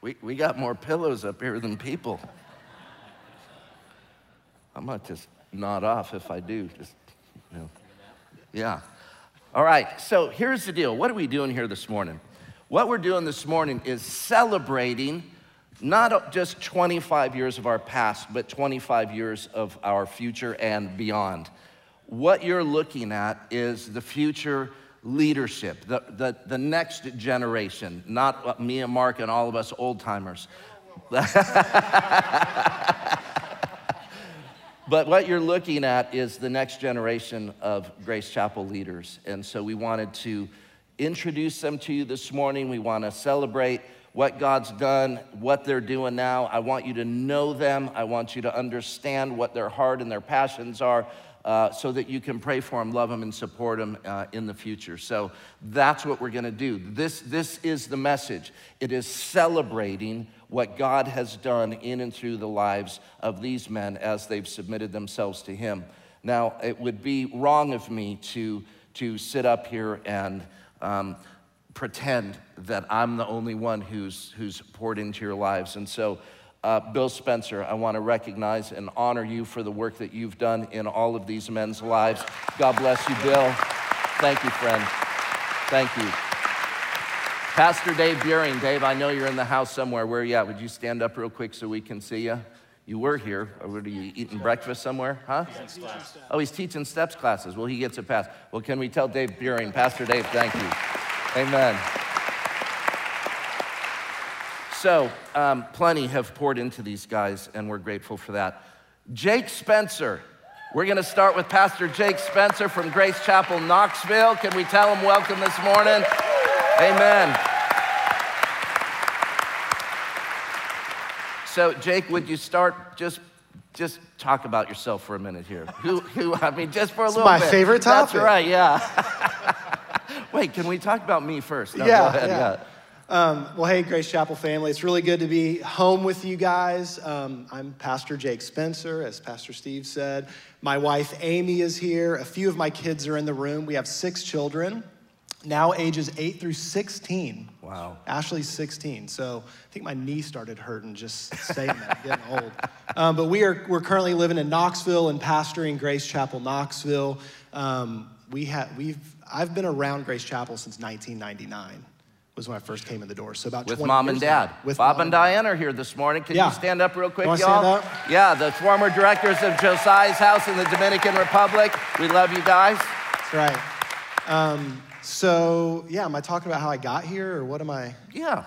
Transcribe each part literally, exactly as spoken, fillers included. We, we got more pillows up here than people. I might just nod off if I do. Just, you know. Yeah. All right, so here's the deal. What are we doing here this morning? What we're doing this morning is celebrating not just twenty-five years of our past, but twenty-five years of our future and beyond. What you're looking at is the future leadership, the, the, the next generation, not me and Mark and all of us old-timers. But what you're looking at is the next generation of Grace Chapel leaders. And so we wanted to introduce them to you this morning. We want to celebrate what God's done, what they're doing now. I want you to know them. I want you to understand what their heart and their passions are uh, so that you can pray for them, love them, and support them uh, in the future. So that's what we're going to do. This, this is the message. It is celebrating what God has done in and through the lives of these men as they've submitted themselves to him. Now, it would be wrong of me to, to sit up here and um, pretend that I'm the only one who's, who's poured into your lives. And so, uh, Bill Spencer, I want to recognize and honor you for the work that you've done in all of these men's lives. God bless you, Bill. Thank you, friend. Thank you. Pastor Dave Buring. Dave, I know you're in the house somewhere. Where are you at? Would you stand up real quick so we can see you? You were here. Or were you eating breakfast somewhere? Huh? He's oh, he's teaching steps classes. Well, he gets a pass. Well, can we tell Dave Buring? Pastor Dave, thank you. Amen. So, um, plenty have poured into these guys, and we're grateful for that. Jake Spencer. We're going to start with Pastor Jake Spencer from Grace Chapel, Knoxville. Can we tell him welcome this morning? Amen. So, Jake, would you start just... Just talk about yourself for a minute here. Who, who I mean, just for a it's little my bit. My favorite topic. That's right, yeah. Wait, can we talk about me first? No, yeah, go ahead, yeah. yeah. Um, well, hey, Grace Chapel family. It's really good to be home with you guys. Um, I'm Pastor Jake Spencer, as Pastor Steve said. My wife, Amy, is here. A few of my kids are in the room. We have six children, now ages eight through sixteen. Wow. Ashley's sixteen, so I think my knee started hurting just saying that, getting old. Um, but we are, we're currently living in Knoxville and pastoring Grace Chapel Knoxville. Um, we ha we've, I've been around Grace Chapel since nineteen ninety-nine was when I first came in the door, so about with mom and dad. Now, with Bob and Diane are here this morning. Can yeah. you stand up real quick, y'all? Yeah, the former directors of Josiah's House in the Dominican Republic. We love you guys. That's right. Um, So, yeah, am I talking about how I got here, or what am I? Yeah.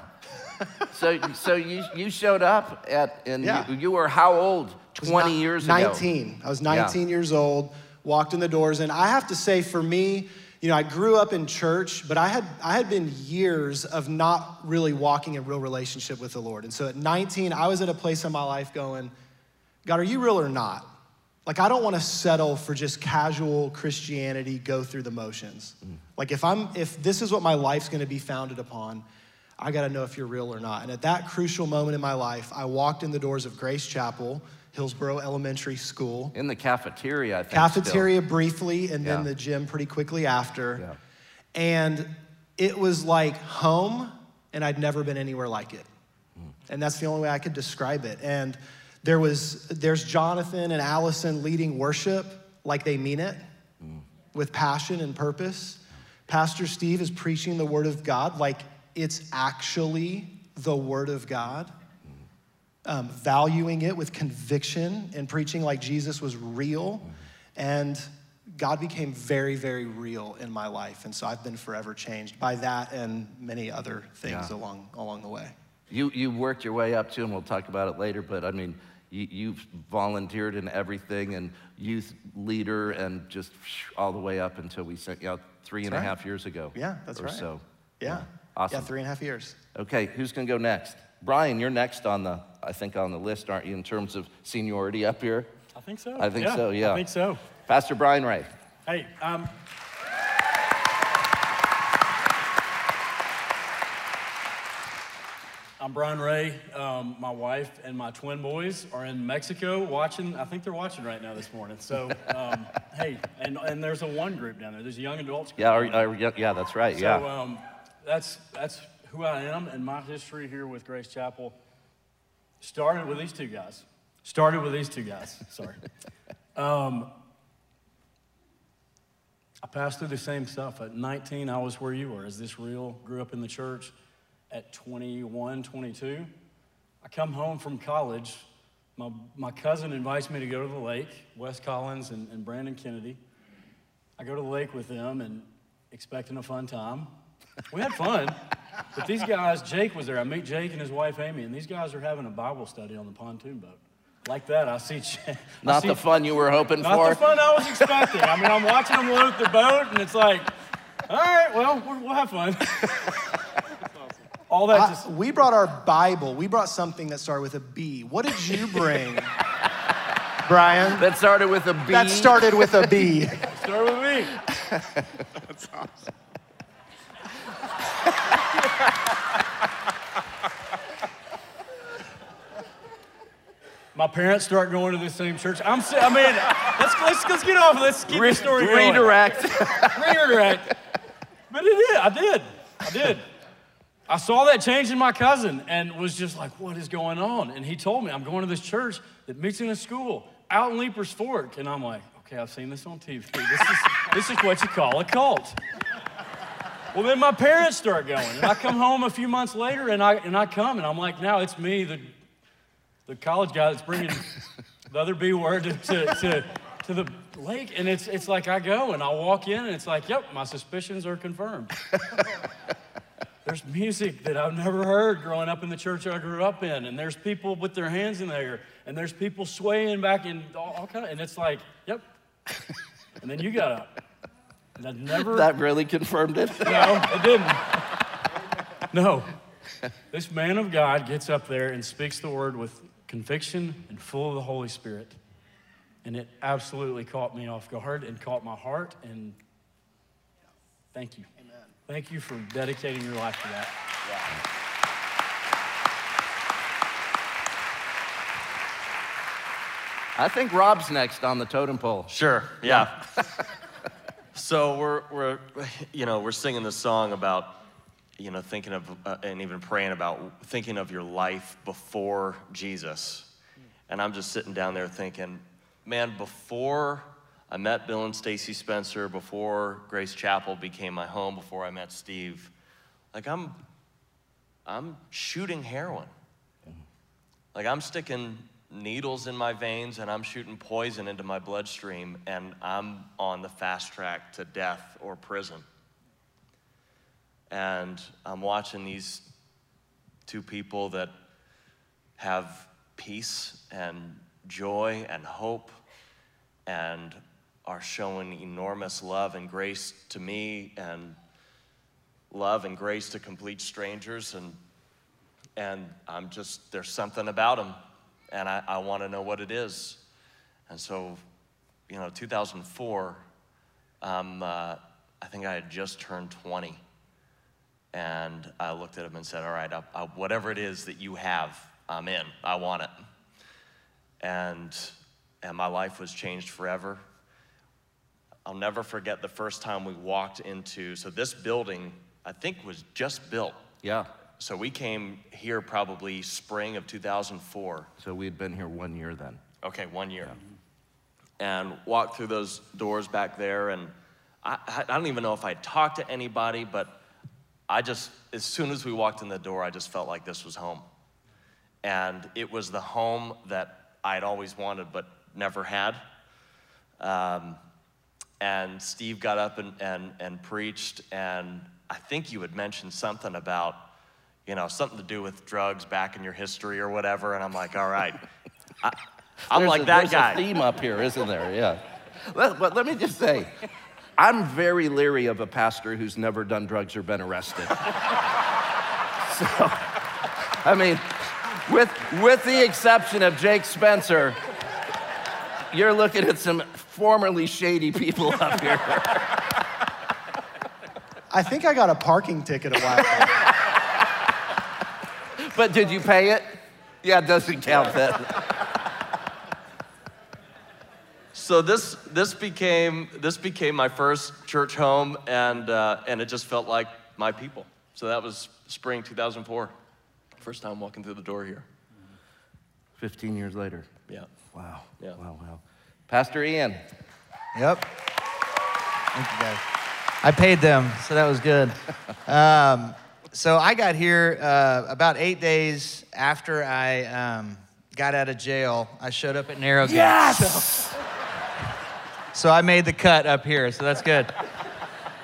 so so you, you showed up at, and yeah. you, you were how old twenty years ago? nineteen. I was nineteen yeah. years old, walked in the doors, and I have to say for me, you know, I grew up in church, but I had, I had been years of not really walking in real relationship with the Lord. And so at nineteen, I was at a place in my life going, God, are you real or not? Like, I don't want to settle for just casual Christianity, go through the motions. Mm. Like, if I'm, if this is what my life's going to be founded upon, I got to know if you're real or not. And at that crucial moment in my life, I walked in the doors of Grace Chapel, Hillsboro Elementary School. In the cafeteria, I think. Cafeteria still. briefly, and yeah. then the gym pretty quickly after. Yeah. And it was like home, and I'd never been anywhere like it. Mm. And that's the only way I could describe it. And There was, there's Jonathan and Allison leading worship like they mean it, mm. with passion and purpose. Pastor Steve is preaching the word of God like it's actually the word of God, mm. um, valuing it with conviction and preaching like Jesus was real. Mm. And God became very, very real in my life. And so I've been forever changed by that and many other things yeah. along, along the way. You, you worked your way up to, and we'll talk about it later, but I mean, you, you've volunteered in everything and youth leader and just all the way up until we sent you out three that's and right. a half years ago. Yeah, that's or right. so. Yeah. yeah. Awesome. Yeah, three and a half years. Okay, who's gonna go next? Brian, you're next on the, I think on the list, aren't you, in terms of seniority up here? I think so. I think yeah, so, yeah. I think so. Pastor Brian Ray. Hey, um. I'm Brian Ray. Um, my wife and my twin boys are in Mexico watching. I think they're watching right now this morning. So, um, hey, and, and there's a one group down there. There's a young adults group. Yeah, or, or, yeah, that's right. So, yeah. Um, that's, that's who I am and my history here with Grace Chapel started with these two guys. Started with these two guys, sorry. Um, I passed through the same stuff. At nineteen, I was where you were. Is this real? Grew up in the church. At twenty-one, twenty-two, I come home from college. My, my cousin invites me to go to the lake, Wes Collins and, and Brandon Kennedy. I go to the lake with them and expecting a fun time. We had fun, but these guys, Jake was there. I meet Jake and his wife, Amy, and these guys are having a Bible study on the pontoon boat. Like that, I see. I not see, the fun you were hoping not for. Not the fun I was expecting. I mean, I'm watching them load the boat, and it's like, all right, well, we're, we'll have fun. All that. I, just, we brought our Bible. We brought something that started with a B. What did you bring, Brian? That started with a B. That started with a B. Started with a B. That's awesome. My parents start going to the same church. I'm I mean, let's, let's, let's get off. Let's keep Re the story going. Redirect. Redirect. But it did. I did. I did. I saw that change in my cousin and was just like, what is going on? And he told me, I'm going to this church that meets in a school out in Leiper's Fork. And I'm like, okay, I've seen this on T V. This is, this is what you call a cult. Well, then my parents start going. And I come home a few months later, and I, and I come, and I'm like, now it's me, the, the college guy that's bringing the other B word to, to, to, to the lake. And it's, it's like I go, and I walk in, and it's like, yep, my suspicions are confirmed. There's music that I've never heard growing up in the church I grew up in, and there's people with their hands in the air, and there's people swaying back in all, all kind of, and it's like, yep. And then you got up. That, never, that really confirmed it? No, it didn't. No. This man of God gets up there and speaks the word with conviction and full of the Holy Spirit. And it absolutely caught me off guard and caught my heart. And thank you. Amen. Thank you for dedicating your life to that. Wow. I think Rob's next on the totem pole. Sure, yeah. yeah. So we're, we're, you know, we're singing this song about, you know, thinking of, uh, and even praying about thinking of your life before Jesus. And I'm just sitting down there thinking, man, before I met Bill and Stacy Spencer, before Grace Chapel became my home, before I met Steve, like I'm, I'm shooting heroin. Like I'm sticking needles in my veins, and I'm shooting poison into my bloodstream, and I'm on the fast track to death or prison. And I'm watching these two people that have peace and joy and hope and are showing enormous love and grace to me and love and grace to complete strangers, and, and I'm just, there's something about them. And I, I want to know what it is. And so, you know, two thousand four, um, uh, I think I had just turned twenty. And I looked at him and said, all right, I, I, whatever it is that you have, I'm in. I want it. And, and my life was changed forever. I'll never forget the first time we walked into, so this building, I think, was just built. Yeah. So we came here probably spring of two thousand four. So we had been here one year then. Okay, one year. Yeah. And walked through those doors back there, and I, I don't even know if I talked to anybody, but I just, as soon as we walked in the door, I just felt like this was home. And it was the home that I'd always wanted but never had. Um, and Steve got up and, and, and preached, and I think you had mentioned something about, you know, something to do with drugs back in your history or whatever, and I'm like, all right. I, I'm like a, that there's guy. There's a theme up here, isn't there? Yeah. Let, but let me just say, I'm very leery of a pastor who's never done drugs or been arrested. So, I mean, with, with the exception of Jake Spencer, you're looking at some formerly shady people up here. I think I got a parking ticket a while ago. But did you pay it? Yeah, it doesn't count that. So this, this, became, this became my first church home, and, uh, and it just felt like my people. So that was spring two thousand four. First time walking through the door here. fifteen years later. Yeah. Wow. Yeah. Wow, wow. Pastor Ian. Yep. Thank you, guys. I paid them, so that was good. Um, so I got here uh, about eight days after I um, got out of jail. I showed up at Narrowgate. Yes! So, so I made the cut up here, so that's good.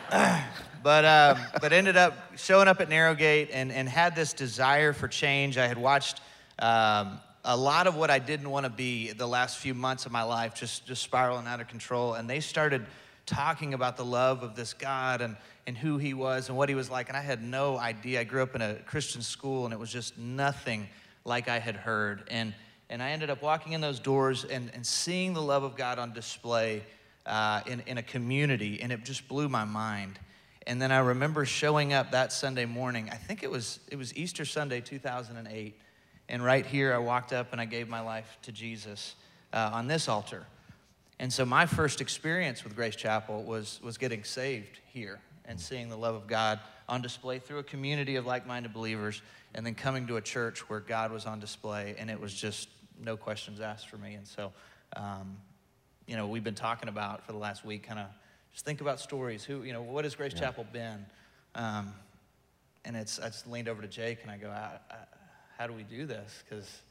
But, uh, but ended up showing up at Narrowgate and, and had this desire for change. I had watched um, a lot of what I didn't want to be the last few months of my life, just, just spiraling out of control. And they started talking about the love of this God and, and who he was and what he was like. And I had no idea. I grew up in a Christian school, and it was just nothing like I had heard. And, and I ended up walking in those doors and, and seeing the love of God on display uh, in, in a community, and it just blew my mind. And then I remember showing up that Sunday morning. I think it was, it was Easter Sunday, two thousand eight. And right here, I walked up and I gave my life to Jesus uh, on this altar. And so my first experience with Grace Chapel was, was getting saved here and seeing the love of God on display through a community of like-minded believers, and then coming to a church where God was on display, and it was just no questions asked for me. And so, um, you know, we've been talking about for the last week kind of just think about stories. Who, you know, what has Grace yeah. Chapel been? Um, and it's, I just leaned over to Jake and I go, I, I, how do we do this? Because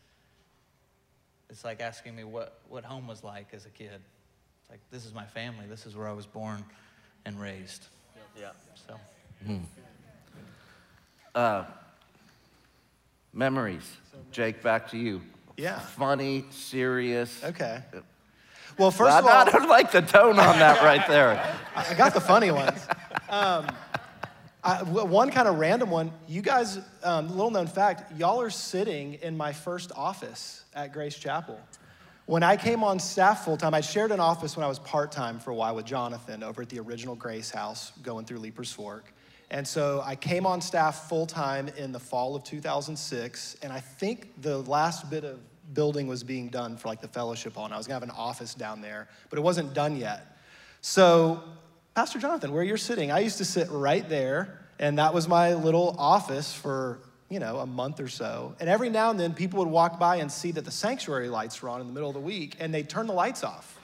it's like asking me what, what home was like as a kid. It's like, this is my family. This is where I was born and raised. Yeah. So. Mm. Uh, memories. Jake, back to you. Yeah. Funny, serious. Okay. Well, first well, of all, I don't like the tone on that right there. I got the funny ones. Um, I, one kind of random one. You guys, um, little known fact, y'all are sitting in my first office at Grace Chapel. When I came on staff full-time, I shared an office when I was part-time for a while with Jonathan over at the original Grace House going through Leiper's Fork. And so I came on staff full-time in the fall of two thousand six, and I think the last bit of building was being done for like the fellowship hall, and I was gonna have an office down there, but it wasn't done yet. So Pastor Jonathan, where you're sitting, I used to sit right there, and that was my little office for, you know, a month or so. And every now and then people would walk by and see that the sanctuary lights were on in the middle of the week, and they'd turn the lights off.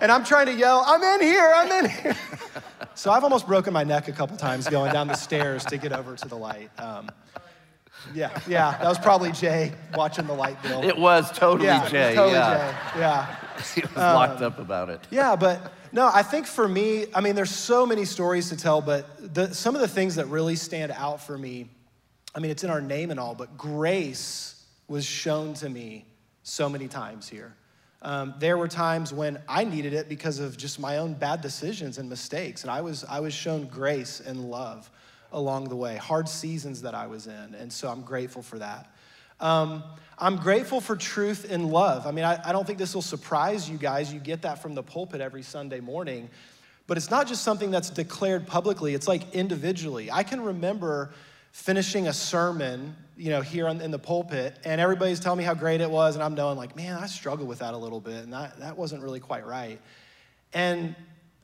And I'm trying to yell, I'm in here, I'm in here. So I've almost broken my neck a couple times going down the stairs to get over to the light. Um, Yeah, yeah, that was probably Jay watching the light bill. It was totally yeah, Jay, was totally yeah. Jay, yeah. He was um, locked up about it. Yeah, but no, I think for me, I mean, there's so many stories to tell, but the, some of the things that really stand out for me, I mean, it's in our name and all, but grace was shown to me so many times here. Um, there were times when I needed it because of just my own bad decisions and mistakes, and I was, I was shown grace and love along the way, hard seasons that I was in. And so I'm grateful for that. Um, I'm grateful for truth and love. I mean, I, I don't think this will surprise you guys. You get that from the pulpit every Sunday morning, but it's not just something that's declared publicly. It's like individually. I can remember finishing a sermon, you know, here on, in the pulpit, and everybody's telling me how great it was. And I'm knowing like, man, I struggled with that a little bit. And that, that wasn't really quite right. And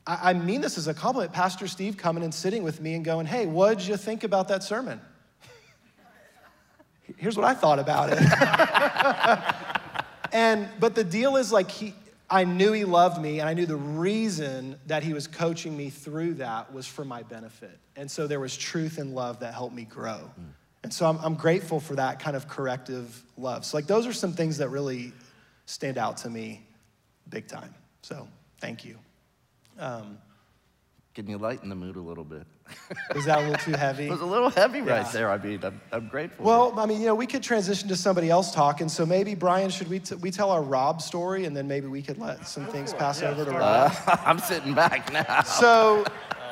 I mean this as a compliment, Pastor Steve coming and sitting with me and going, hey, what'd you think about that sermon? Here's what I thought about it. and, but the deal is like, he, I knew he loved me, and I knew the reason that he was coaching me through that was for my benefit. And so there was truth and love that helped me grow. Mm. And so I'm, I'm grateful for that kind of corrective love. So like, those are some things that really stand out to me big time. So thank you. Um, Can you lighten the mood a little bit? Was that a little too heavy? It was a little heavy yeah. right there. I mean, I'm, I'm grateful. Well, I mean, you know, we could transition to somebody else talking. So maybe, Brian, should we, t we tell our Rob story, and then maybe we could let some things pass yeah, over to Rob? Uh, I'm sitting back now. So oh,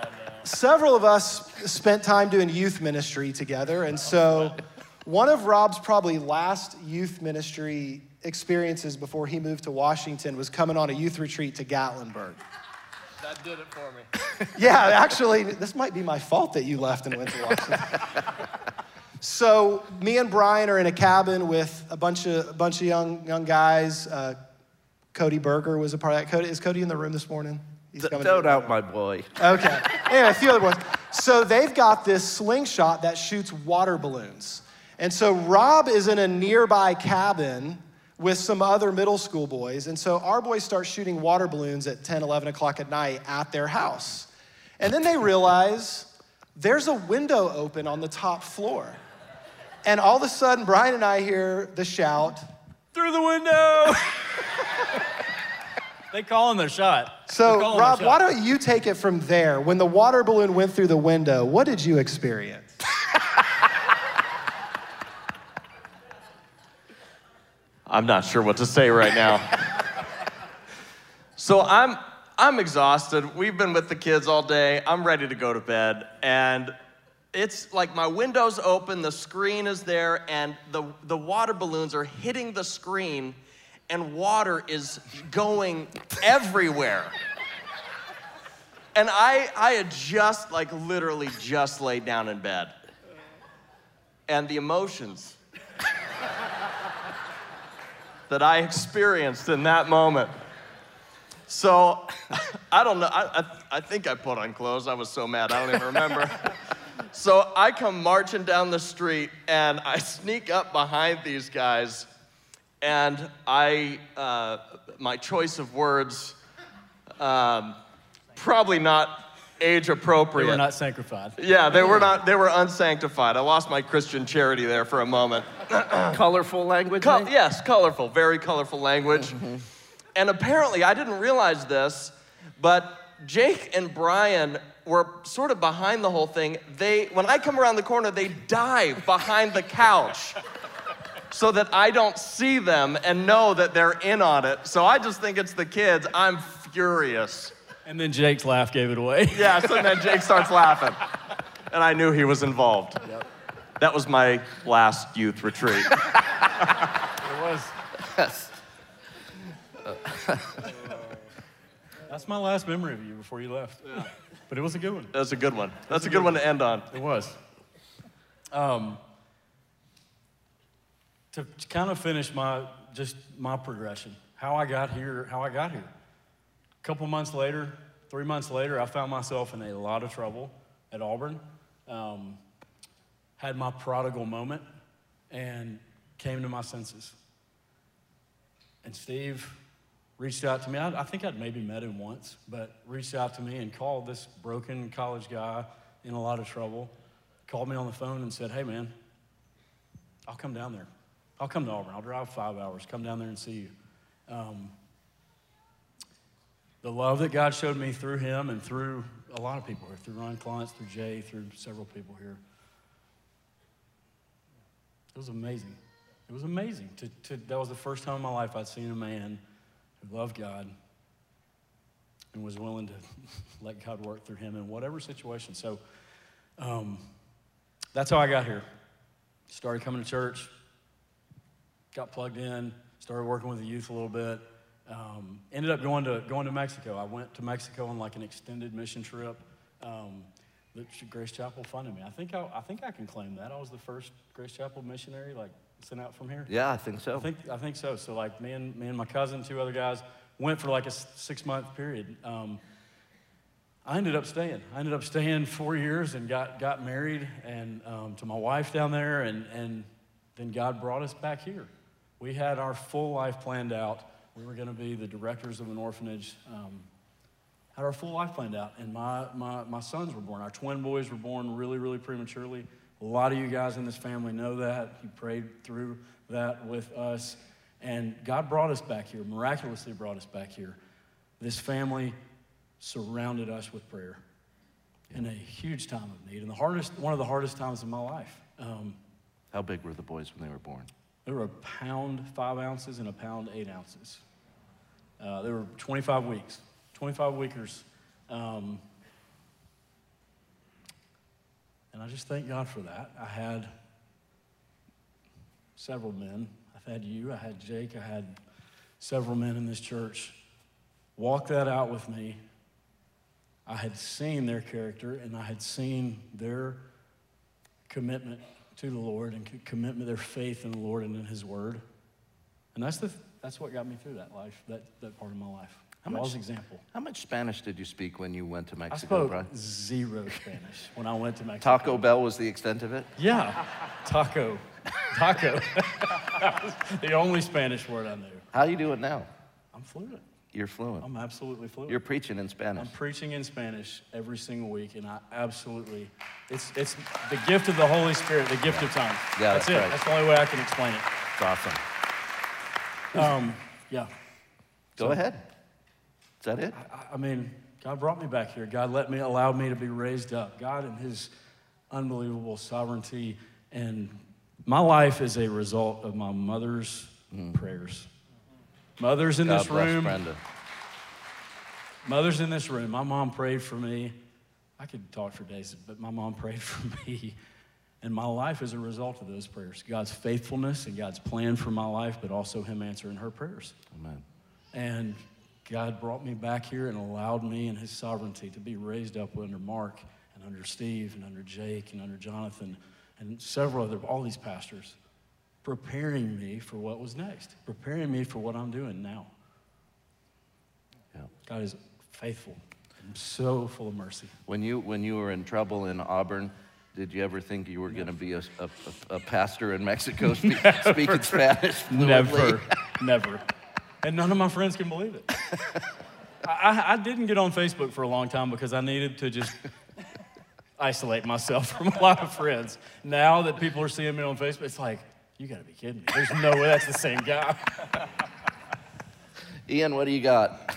no. several of us spent time doing youth ministry together. And so one of Rob's probably last youth ministry experiences before he moved to Washington was coming on a youth retreat to Gatlinburg. That did it for me. Yeah, actually, this might be my fault that you left and went to Washington. So me and Brian are in a cabin with a bunch of, a bunch of young, young guys. Uh, Cody Berger was a part of that. Cody, is Cody in the room this morning? He's coming. Don't out my boy. Okay. Anyway, a few other boys. So they've got this slingshot that shoots water balloons. And so Rob is in a nearby cabin with some other middle school boys. And so our boys start shooting water balloons at ten, eleven o'clock at night at their house. And then they realize there's a window open on the top floor. And all of a sudden, Brian and I hear the shout, "Through the window!" They call in their shot. So, Rob, why don't you take it from there? When the water balloon went through the window, what did you experience? I'm not sure what to say right now. So I'm, I'm exhausted. We've been with the kids all day. I'm ready to go to bed. And it's like my window's open, the screen is there, and the, the water balloons are hitting the screen, and water is going everywhere. And I, I had just, like, literally just laid down in bed. And the emotions that I experienced in that moment. So, I don't know, I, I, I think I put on clothes. I was so mad, I don't even remember. So I come marching down the street, and I sneak up behind these guys, and I, uh, my choice of words, um, probably not age appropriate. They were not sanctified. Yeah, they were not, they were unsanctified. I lost my Christian charity there for a moment. Colorful language? Co right? Yes, colorful, very colorful language. Mm-hmm. And apparently, I didn't realize this, but Jake and Brian were sort of behind the whole thing. They, when I come around the corner, they dive behind the couch. So that I don't see them and know that they're in on it. So I just think it's the kids. I'm furious. And then Jake's laugh gave it away. Yeah, so then Jake starts laughing. And I knew he was involved. Yep. That was my last youth retreat. It was. Yes. Uh, that's my last memory of you before you left. Yeah. But it was a good one. That's a good one. That's, that's a good, good one, one to end on. It was. Um, To kind of finish my, just my progression, how I got here, how I got here. A couple months later, three months later, I found myself in a lot of trouble at Auburn. Um, had my prodigal moment and came to my senses. And Steve reached out to me. I, I think I'd maybe met him once, but reached out to me and called this broken college guy in a lot of trouble. Called me on the phone and said, "Hey man, I'll come down there. I'll come to Auburn. I'll drive five hours. Come down there and see you." Um, the love that God showed me through him and through a lot of people here, through Ron Clance, through Jay, through several people here. It was amazing. It was amazing. To, to, that was the first time in my life I'd seen a man who loved God and was willing to let God work through him in whatever situation. So um, that's how I got here. Started coming to church. Got plugged in, started working with the youth a little bit. Um, ended up going to, going to Mexico. I went to Mexico on like an extended mission trip. Um, Grace Chapel funded me. I think I, I think I can claim that. I was the first Grace Chapel missionary like sent out from here. Yeah, I think so. I think, I think so. So like me and, me and my cousin, two other guys, went for like a six month period. Um, I ended up staying. I ended up staying four years and got, got married and um, to my wife down there, and, and then God brought us back here. We had our full life planned out. We were gonna be the directors of an orphanage. Um, had our full life planned out, and my, my, my sons were born. Our twin boys were born really, really prematurely. A lot of you guys in this family know that. You prayed through that with us, and God brought us back here, miraculously brought us back here. This family surrounded us with prayer in a huge time of need, and the hardest, one of the hardest times of my life. Um, How big were the boys when they were born? They were a pound, five ounces, and a pound, eight ounces. Uh, they were twenty-five weeks, twenty-five weekers. Um, and I just thank God for that. I had several men. I've had you, I had Jake, I had several men in this church walk that out with me. I had seen their character, and I had seen their commitment to the Lord and commitment, their faith in the Lord and in his word. And that's, the, that's what got me through that life, that, that part of my life. How much, example. How much Spanish did you speak when you went to Mexico? I spoke Brian? zero Spanish when I went to Mexico. Taco Bell was the extent of it? Yeah, taco, taco. That was the only Spanish word I knew. How do you do it now? I'm fluent. You're fluent. I'm absolutely fluent. You're preaching in Spanish. I'm preaching in Spanish every single week, and I absolutely, it's, it's the gift of the Holy Spirit, the gift yeah. of tongues. Yeah, that's, that's it. Right. That's the only way I can explain it. It's awesome. Um, yeah. Go so, ahead. Is that it? I, I mean, God brought me back here. God let me, allowed me to be raised up. God and his unbelievable sovereignty. And my life is a result of my mother's mm. prayers. Mothers in God this room. Brenda. Mothers in this room. My mom prayed for me. I could talk for days, but my mom prayed for me. And my life is a result of those prayers. God's faithfulness and God's plan for my life, but also him answering her prayers. Amen. And God brought me back here and allowed me in his sovereignty to be raised up under Mark and under Steve and under Jake and under Jonathan and several other, all these pastors, preparing me for what was next, preparing me for what I'm doing now. Yeah. God is faithful. I'm so full of mercy. When you, when you were in trouble in Auburn, did you ever think you were going to be a, a, a pastor in Mexico speak, speaking Spanish fluently? Never, never. And none of my friends can believe it. I, I didn't get on Facebook for a long time because I needed to just isolate myself from a lot of friends. Now that people are seeing me on Facebook, it's like, you got to be kidding me. There's no way that's the same guy. Ian, what do you got?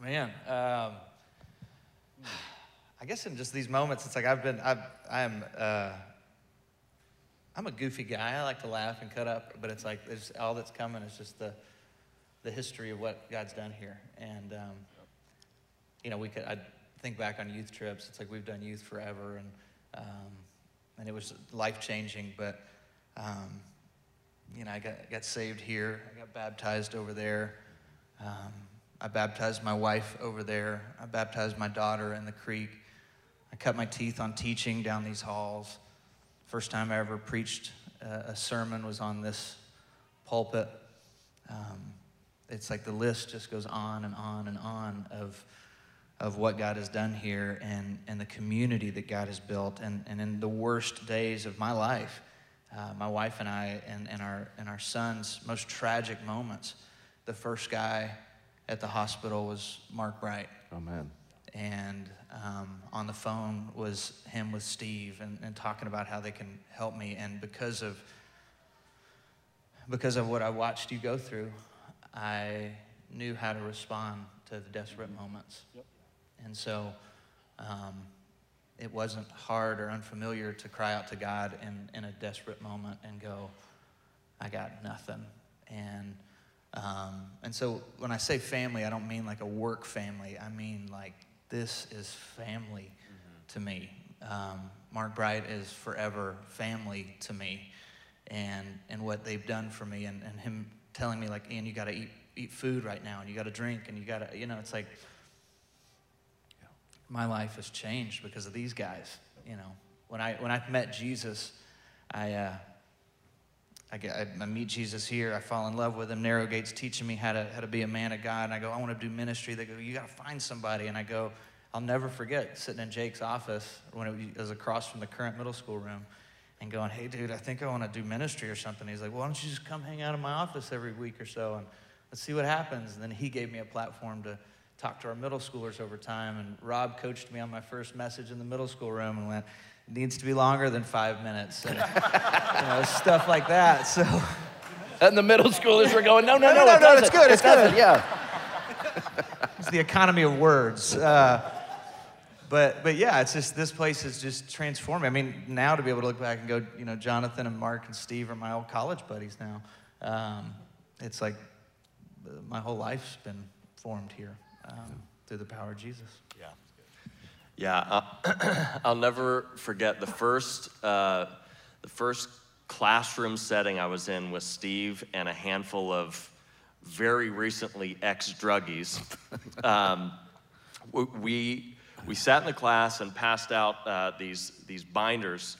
Man, um, I guess in just these moments, it's like I've been, I've, I'm, uh, I'm a goofy guy. I like to laugh and cut up, but it's like all that's coming is just the, the history of what God's done here. And, um, you know, we could, I think back on youth trips, it's like we've done youth forever, and, um, and it was life-changing, but, um, you know, I got, got saved here, I got baptized over there, um, I baptized my wife over there, I baptized my daughter in the creek, I cut my teeth on teaching down these halls. First time I ever preached a, a sermon was on this pulpit. Um, It's like the list just goes on and on and on of, of what God has done here and, and the community that God has built. And, and in the worst days of my life, uh, my wife and I and, and, our, and our son's most tragic moments, the first guy at the hospital was Mark Bright. Oh, man. And um, on the phone was him with Steve and, and talking about how they can help me. And because of, because of what I watched you go through, I knew how to respond to the desperate moments. Yep. And so um, it wasn't hard or unfamiliar to cry out to God in, in a desperate moment and go, I got nothing. And, um, and so when I say family, I don't mean like a work family. I mean like this is family mm-hmm. to me. Um, Mark Bright is forever family to me, and, and what they've done for me and, and him telling me like, Ian, you gotta eat, eat food right now, and you gotta drink, and you gotta, you know, it's like, my life has changed because of these guys, you know. When I, when I met Jesus, I, uh, I, get, I meet Jesus here, I fall in love with him, Narrowgate's teaching me how to, how to be a man of God, and I go, I wanna do ministry. They go, you gotta find somebody, and I go, I'll never forget sitting in Jake's office when it was across from the current middle school room, and going, hey, dude, I think I want to do ministry or something. He's like, well, why don't you just come hang out in my office every week or so, and let's see what happens. And then he gave me a platform to talk to our middle schoolers over time. And Rob coached me on my first message in the middle school room and went, it needs to be longer than five minutes. And, you know, stuff like that. So, and the middle schoolers were going, no, no, no, no, no, no, no, it's good, it's good. It, yeah. It's the economy of words. Uh, But, but yeah, it's just, this place is just transforming. I mean, now to be able to look back and go, you know, Jonathan and Mark and Steve are my old college buddies now. Um, it's like my whole life's been formed here um, through the power of Jesus. Yeah. Yeah, uh, I'll never forget the first, uh, the first classroom setting I was in with Steve and a handful of very recently ex-druggies. um, we... We sat in the class and passed out uh, these, these binders,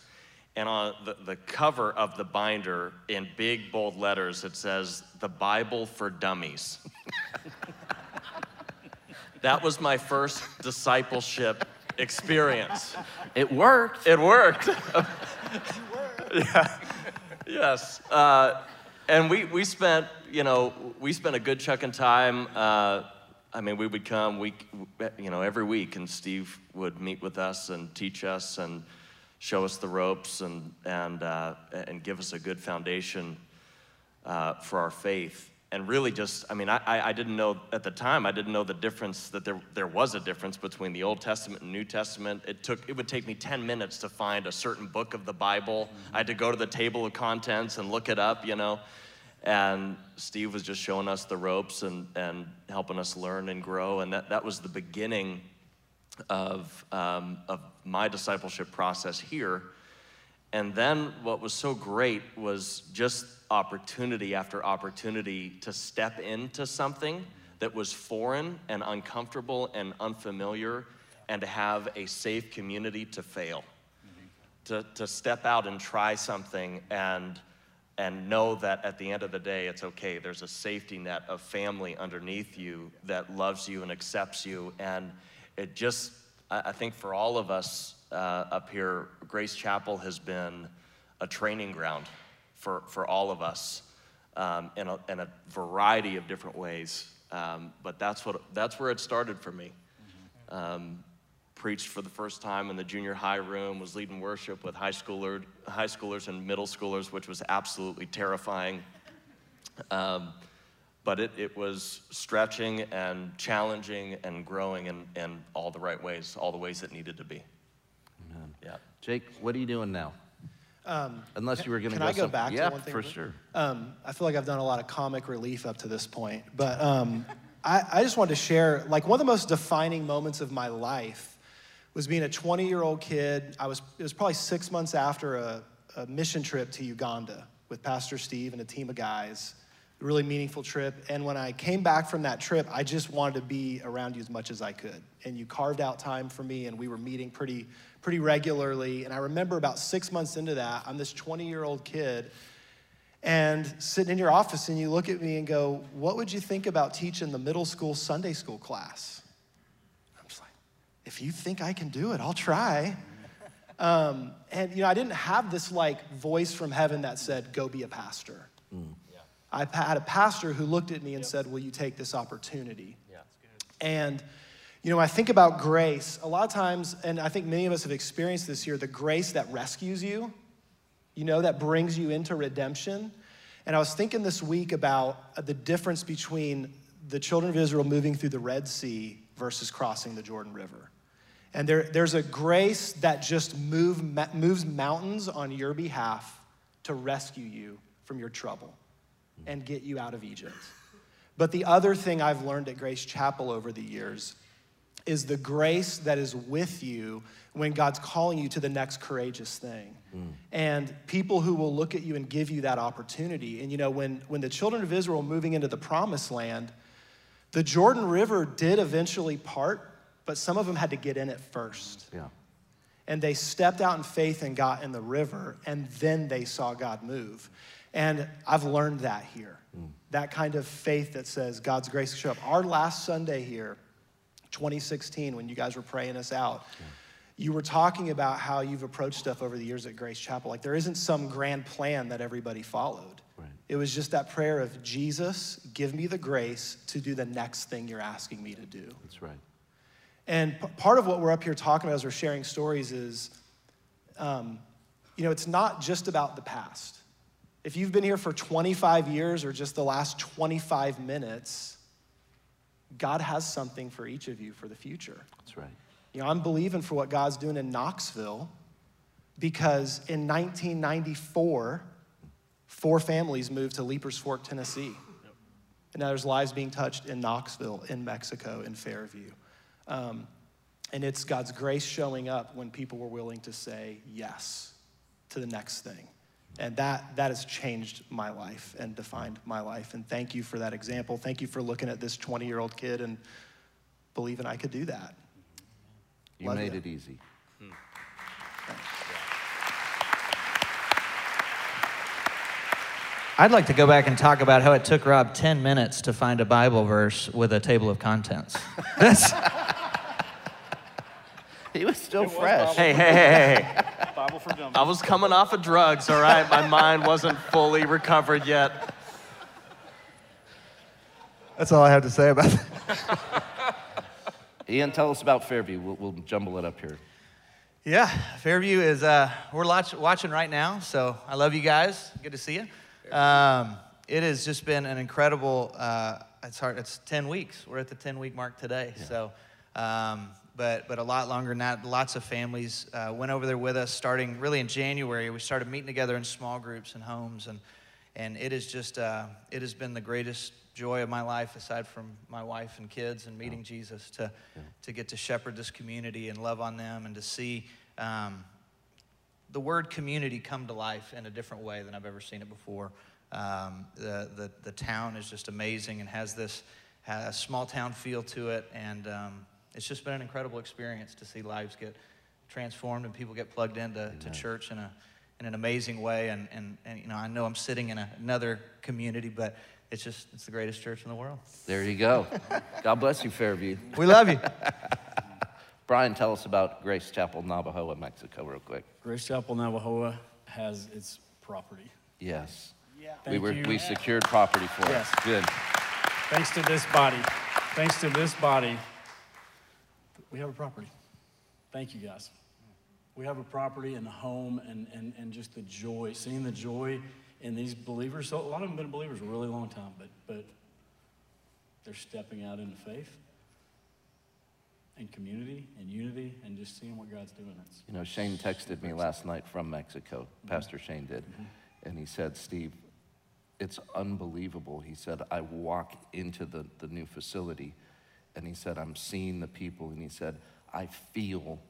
and on the, the cover of the binder, in big bold letters, it says, the Bible for Dummies. That was my first discipleship experience. It worked. It worked. Yeah. Yes. Uh, and we, we spent, you know, we spent a good chunk of time. Uh, I mean, we would come week, you know, every week, and Steve would meet with us and teach us and show us the ropes and, and, uh, and give us a good foundation uh, for our faith. And really just, I mean, I, I didn't know at the time, I didn't know the difference, that there, there was a difference between the Old Testament and New Testament. It took, it would take me ten minutes to find a certain book of the Bible. Mm-hmm. I had to go to the table of contents and look it up, you know. And Steve was just showing us the ropes and, and helping us learn and grow. And that, that was the beginning of, um, of my discipleship process here. And then what was so great was just opportunity after opportunity to step into something that was foreign and uncomfortable and unfamiliar, and to have a safe community to fail, mm-hmm. to, to step out and try something and, and know that at the end of the day, it's okay. There's a safety net of family underneath you that loves you and accepts you. And it just, I, I think for all of us, Uh, up here, Grace Chapel has been a training ground for, for all of us um, in, a, in a variety of different ways. Um, but that's, what, that's where it started for me. Um, preached for the first time in the junior high room, was leading worship with high, schooler, high schoolers and middle schoolers, which was absolutely terrifying. Um, but it, it was stretching and challenging and growing in, in all the right ways, all the ways it needed to be. Yeah. Jake, what are you doing now? Um, Unless you were going to go. Can I go some, back yeah, to one thing? Yeah, for sure. Um, I feel like I've done a lot of comic relief up to this point, but um, I, I just wanted to share, like, one of the most defining moments of my life was being a twenty-year-old kid. I was, it was probably six months after a, a mission trip to Uganda with Pastor Steve and a team of guys. A really meaningful trip. And when I came back from that trip, I just wanted to be around you as much as I could. And you carved out time for me, and we were meeting pretty pretty regularly. And I remember about six months into that, I'm this twenty-year-old kid and sitting in your office, and you look at me and go, what would you think about teaching the middle school Sunday school class? I'm just like, if you think I can do it, I'll try. Um, and you know, I didn't have this like voice from heaven that said, go be a pastor. Mm. I had a pastor who looked at me and yep. said, will you take this opportunity? Yeah, that's good. And, you know, I think about grace. A lot of times, and I think many of us have experienced this year, the grace that rescues you, you know, that brings you into redemption. And I was thinking this week about the difference between the children of Israel moving through the Red Sea versus crossing the Jordan River. And there, there's a grace that just move, moves mountains on your behalf to rescue you from your trouble and get you out of Egypt. But the other thing I've learned at Grace Chapel over the years is the grace that is with you when God's calling you to the next courageous thing. Mm. And people who will look at you and give you that opportunity. And you know, when, when the children of Israel were moving into the promised land, the Jordan River did eventually part, but some of them had to get in it first. Yeah. And they stepped out in faith and got in the river, and then they saw God move. And I've learned that here, mm. that kind of faith that says God's grace show up. Our last Sunday here, twenty sixteen, when you guys were praying us out, yeah. you were talking about how you've approached stuff over the years at Grace Chapel. Like, there isn't some grand plan that everybody followed. Right. It was just that prayer of, Jesus, give me the grace to do the next thing you're asking me to do. That's right. And p- part of what we're up here talking about as we're sharing stories is, um, you know, it's not just about the past. If you've been here for twenty-five years or just the last twenty-five minutes, God has something for each of you for the future. That's right. You know, I'm believing for what God's doing in Knoxville, because in nineteen ninety-four, four families moved to Leiper's Fork, Tennessee. Yep. And now there's lives being touched in Knoxville, in Mexico, in Fairview. Um, and it's God's grace showing up when people were willing to say yes to the next thing. And that, that has changed my life and defined my life. And thank you for that example. Thank you for looking at this twenty-year-old kid and believing I could do that. You Love made it, it easy. Hmm. Thanks. I'd like to go back and talk about how it took Rob ten minutes to find a Bible verse with a table of contents. That's... He was still it fresh. Was hey, hey, hey, hey. Bible for dummies. I was coming off of drugs, all right? My mind wasn't fully recovered yet. That's all I have to say about that. Ian, tell us about Fairview. We'll, we'll jumble it up here. Yeah, Fairview is, uh, we're watching right now, so I love you guys. Good to see you. Um, it has just been an incredible, uh, it's hard, it's ten weeks. We're at the ten week mark today, yeah. so. Um, But, but a lot longer than that. Lots of families uh, went over there with us starting really in January. We started meeting together in small groups and homes. And, and it is just, uh, it has been the greatest joy of my life, aside from my wife and kids and meeting wow. Jesus, to, yeah. to get to shepherd this community and love on them and to see um, the word community come to life in a different way than I've ever seen it before. Um, the, the, the town is just amazing and has this has a small town feel to it. And... Um, It's just been an incredible experience to see lives get transformed and people get plugged into to church in, a, in an amazing way. And, and, and you know, I know I'm sitting in a, another community, but it's just, it's the greatest church in the world. There you go. God bless you, Fairview. We love you. Brian, tell us about Grace Chapel Navajo in Mexico real quick. Grace Chapel Navajo has its property. Yes. Yeah. We, were, we secured property for yes. us. Good. Thanks to this body. Thanks to this body. We have a property. Thank you, guys. We have a property and a home and, and, and just the joy, seeing the joy in these believers. So a lot of them have been believers for a really long time, but, but they're stepping out into faith and community and unity and just seeing what God's doing. It's, you know, Shane texted me last night from Mexico. Mm-hmm. Pastor Shane did. Mm-hmm. And he said, Steve, it's unbelievable. He said, I walk into the, the new facility. And he said, I'm seeing the people. And he said, I feel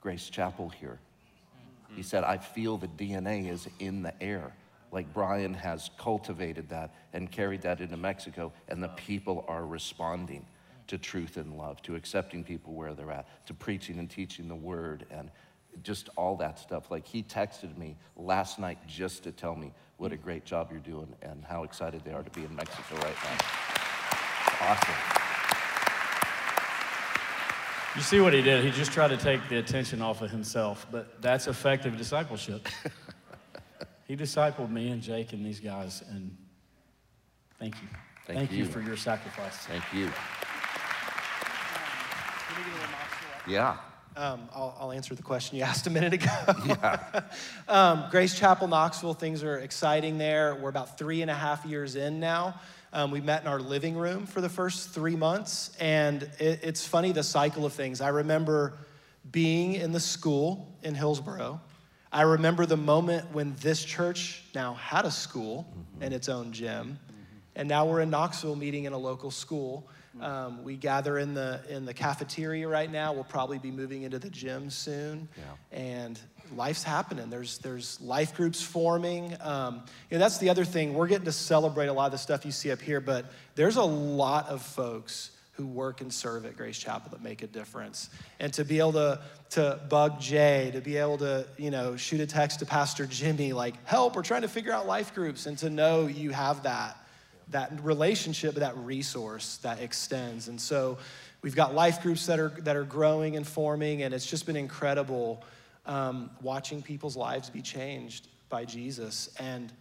Grace Chapel here. Mm-hmm. He said, I feel the D N A is in the air. Like Brian has cultivated that and carried that into Mexico. And the people are responding to truth and love, to accepting people where they're at, to preaching and teaching the word and just all that stuff. Like he texted me last night just to tell me what a great job you're doing and how excited they are to be in Mexico right now. It's awesome. You see what he did? He just tried to take the attention off of himself, but that's effective discipleship. He discipled me and Jake and these guys, and thank you. Thank, thank you. you for your sacrifice. Thank you. Yeah. Um, I'll, I'll answer the question you asked a minute ago. Yeah. um, Grace Chapel Knoxville, things are exciting there. We're about three and a half years in now. Um, we met in our living room for the first three months, and it, it's funny, the cycle of things. I remember being in the school in Hillsboro. I remember the moment when this church now had a school mm-hmm. and its own gym, mm-hmm. and now we're in Knoxville meeting in a local school. Um, we gather in the in the cafeteria right now. We'll probably be moving into the gym soon. Yeah. And life's happening. There's there's life groups forming. Um, you know, that's the other thing. We're getting to celebrate a lot of the stuff you see up here, but there's a lot of folks who work and serve at Grace Chapel that make a difference. And to be able to to bug Jay, to be able to, you know, shoot a text to Pastor Jimmy, like, help, we're trying to figure out life groups, and to know you have that. that relationship, that resource that extends. And so we've got life groups that are, that are growing and forming, and it's just been incredible um, watching people's lives be changed by Jesus and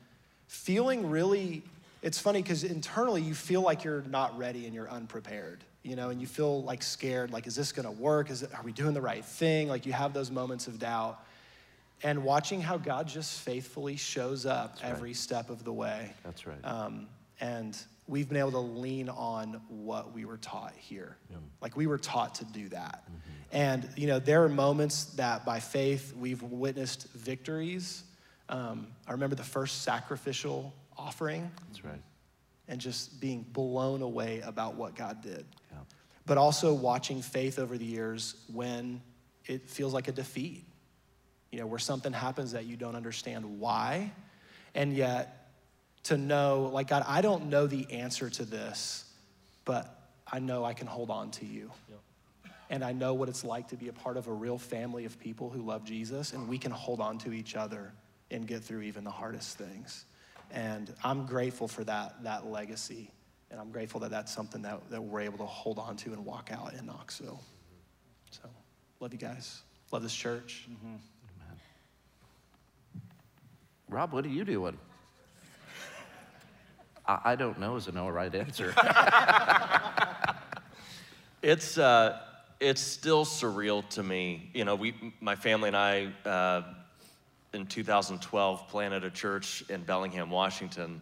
feeling really, it's funny because internally you feel like you're not ready and you're unprepared, you know, and you feel like scared, like, is this gonna work? Is it, are we doing the right thing? Like you have those moments of doubt. And watching how God just faithfully shows up That's every right. step of the way. That's right. Um, And we've been able to lean on what we were taught here. Yep. Like we were taught to do that. Mm-hmm. And you know, there are moments that by faith, we've witnessed victories. Um, I remember the first sacrificial offering. That's right. And just being blown away about what God did. Yeah. But also watching faith over the years when it feels like a defeat. You know, where something happens that you don't understand why, and yet, to know, like, God, I don't know the answer to this, but I know I can hold on to you. Yep. And I know what it's like to be a part of a real family of people who love Jesus, and we can hold on to each other and get through even the hardest things. And I'm grateful for that, that legacy. And I'm grateful that that's something that, that we're able to hold on to and walk out in Knoxville. So, love you guys. Love this church. Mm-hmm. Amen. Rob, what are you doing? I, I don't know is a no right answer. It's, uh, it's still surreal to me. You know, we, my family and I, uh, in two thousand twelve, planted a church in Bellingham, Washington.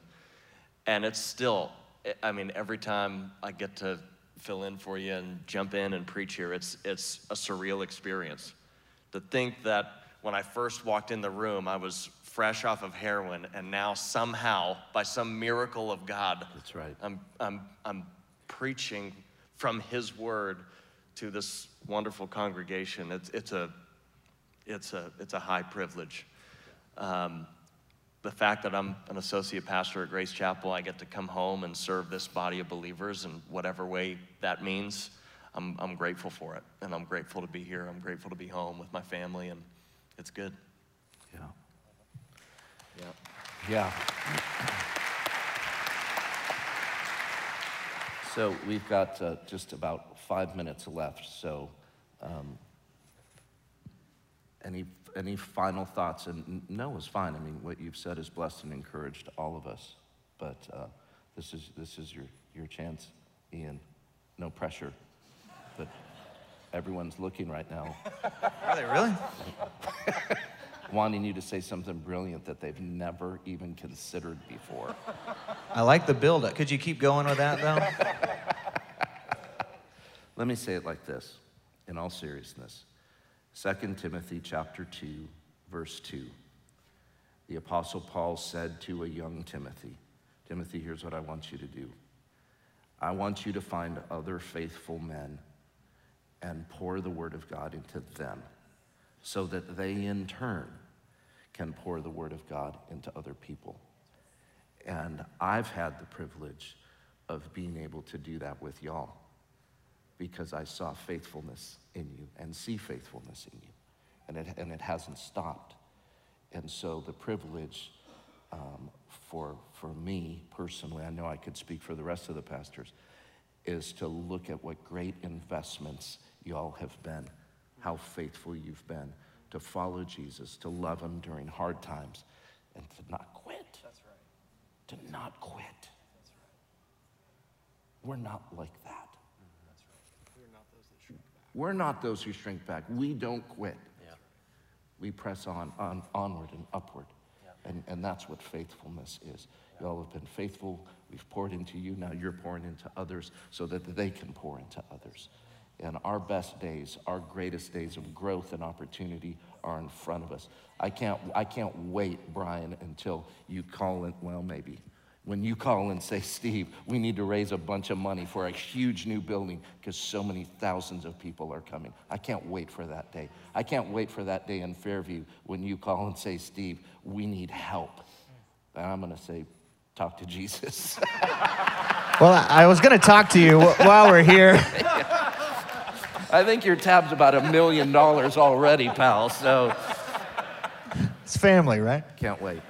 And it's still, I mean, every time I get to fill in for you and jump in and preach here, it's, it's a surreal experience. To think that when I first walked in the room, I was fresh off of heroin, and now somehow, by some miracle of God, that's right. I'm, I'm, I'm preaching from His Word to this wonderful congregation. It's, it's, a, it's, a, it's a high privilege. Um, the fact that I'm an associate pastor at Grace Chapel, I get to come home and serve this body of believers in whatever way that means. I'm, I'm grateful for it, and I'm grateful to be here. I'm grateful to be home with my family, and it's good. Yeah. Yeah. Yeah. So we've got uh, just about five minutes left. So, um, any any final thoughts? And no is fine. I mean, what you've said is blessed and encouraged all of us. But uh, this is this is your your chance, Ian. No pressure. But everyone's looking right now. Are they really? Wanting you to say something brilliant that they've never even considered before. I like the build-up. Could you keep going with that, though? Let me say it like this, in all seriousness. Second Timothy chapter two, verse two. The Apostle Paul said to a young Timothy, Timothy, here's what I want you to do. I want you to find other faithful men and pour the word of God into them so that they in turn can pour the word of God into other people. And I've had the privilege of being able to do that with y'all because I saw faithfulness in you and see faithfulness in you, and it, and it hasn't stopped. And so the privilege um, for, for me personally, I know I could speak for the rest of the pastors, is to look at what great investments y'all have been, how faithful you've been to follow Jesus, to love Him during hard times, and to not quit. That's right. To not quit. That's right. We're not like that. That's right. We're not those that shrink back. We're not those who shrink back. We don't quit. Yeah. We press on, on, onward and upward. Yeah. And, and that's what faithfulness is. Yeah. Y'all have been faithful. We've poured into you. Now you're pouring into others so that they can pour into others. And our best days, our greatest days of growth and opportunity are in front of us. I can't, I can't wait, Brian, until you call in, well, maybe. When you call and say, Steve, we need to raise a bunch of money for a huge new building because so many thousands of people are coming. I can't wait for that day. I can't wait for that day in Fairview when you call and say, Steve, we need help. And I'm gonna say, talk to Jesus. Well, I was gonna talk to you while we're here. I think your tab's about a million dollars already, pal, so. It's family, right? Can't wait.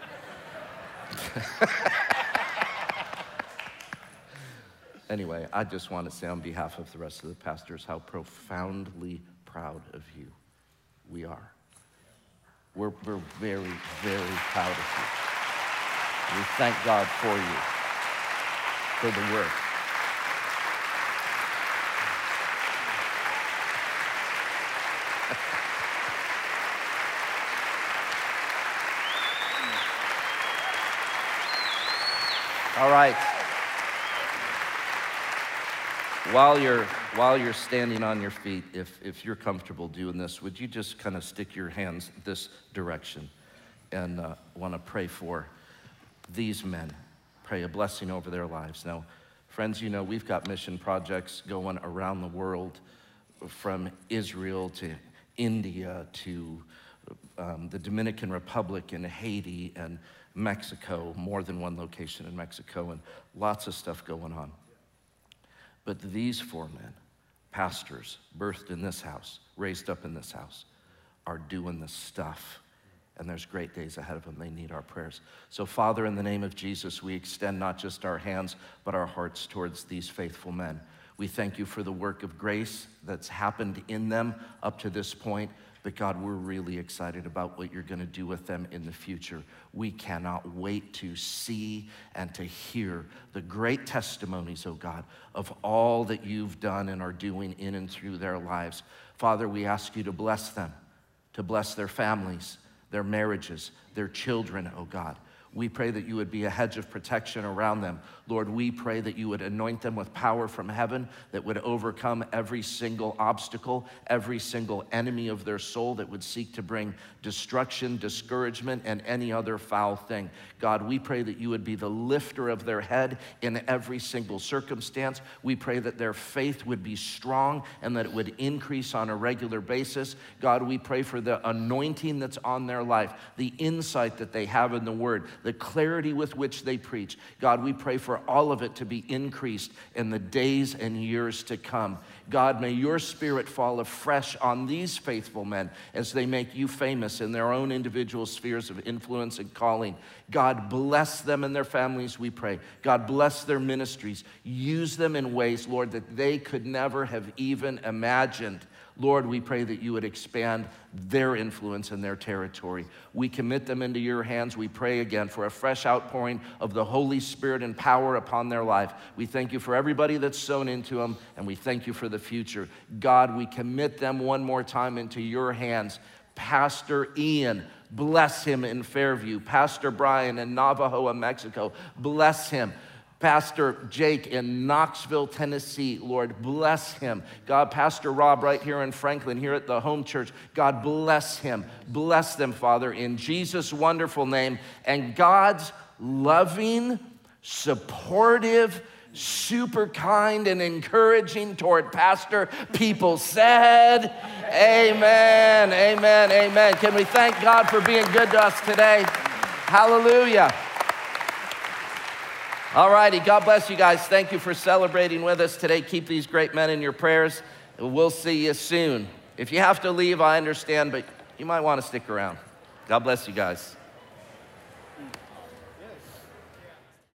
Anyway, I just want to say on behalf of the rest of the pastors how profoundly proud of you we are. We're, we're very, very proud of you. We thank God for you, for the work. All right. While you're, while you're standing on your feet, if, if you're comfortable doing this, would you just kind of stick your hands this direction and uh, want to pray for these men, pray a blessing over their lives. Now, friends, you know, we've got mission projects going around the world from Israel to India to um, the Dominican Republic and Haiti and Mexico, more than one location in Mexico, and lots of stuff going on. But these four men, pastors, birthed in this house, raised up in this house, are doing the stuff and there's great days ahead of them. They need our prayers. So Father, in the name of Jesus, we extend not just our hands, but our hearts towards these faithful men. We thank you for the work of grace that's happened in them up to this point, but God, we're really excited about what you're gonna do with them in the future. We cannot wait to see and to hear the great testimonies, oh God, of all that you've done and are doing in and through their lives. Father, we ask you to bless them, to bless their families, their marriages, their children, oh God. We pray that you would be a hedge of protection around them. Lord, we pray that you would anoint them with power from heaven that would overcome every single obstacle, every single enemy of their soul that would seek to bring destruction, discouragement, and any other foul thing. God, we pray that you would be the lifter of their head in every single circumstance. We pray that their faith would be strong and that it would increase on a regular basis. God, we pray for the anointing that's on their life, the insight that they have in the word, the clarity with which they preach. God, we pray for all of it to be increased in the days and years to come. God, may your spirit fall afresh on these faithful men as they make you famous in their own individual spheres of influence and calling. God, bless them and their families, we pray. God, bless their ministries. Use them in ways, Lord, that they could never have even imagined. Lord, we pray that you would expand their influence and their territory. We commit them into your hands. We pray again for a fresh outpouring of the Holy Spirit and power upon their life. We thank you for everybody that's sown into them, and we thank you for the future. God, we commit them one more time into your hands. Pastor Ian, bless him in Fairview. Pastor Brian in Navajo, Mexico, bless him. Pastor Jake in Knoxville, Tennessee, Lord, bless him. God, Pastor Rob right here in Franklin, here at the home church, God, bless him. Bless them, Father, in Jesus' wonderful name. And God's loving, supportive, super kind, and encouraging toward pastor people said, amen, amen, amen. Can we thank God for being good to us today? Hallelujah. All righty, God bless you guys. Thank you for celebrating with us today. Keep these great men in your prayers. We'll see you soon. If you have to leave, I understand, but you might want to stick around. God bless you guys.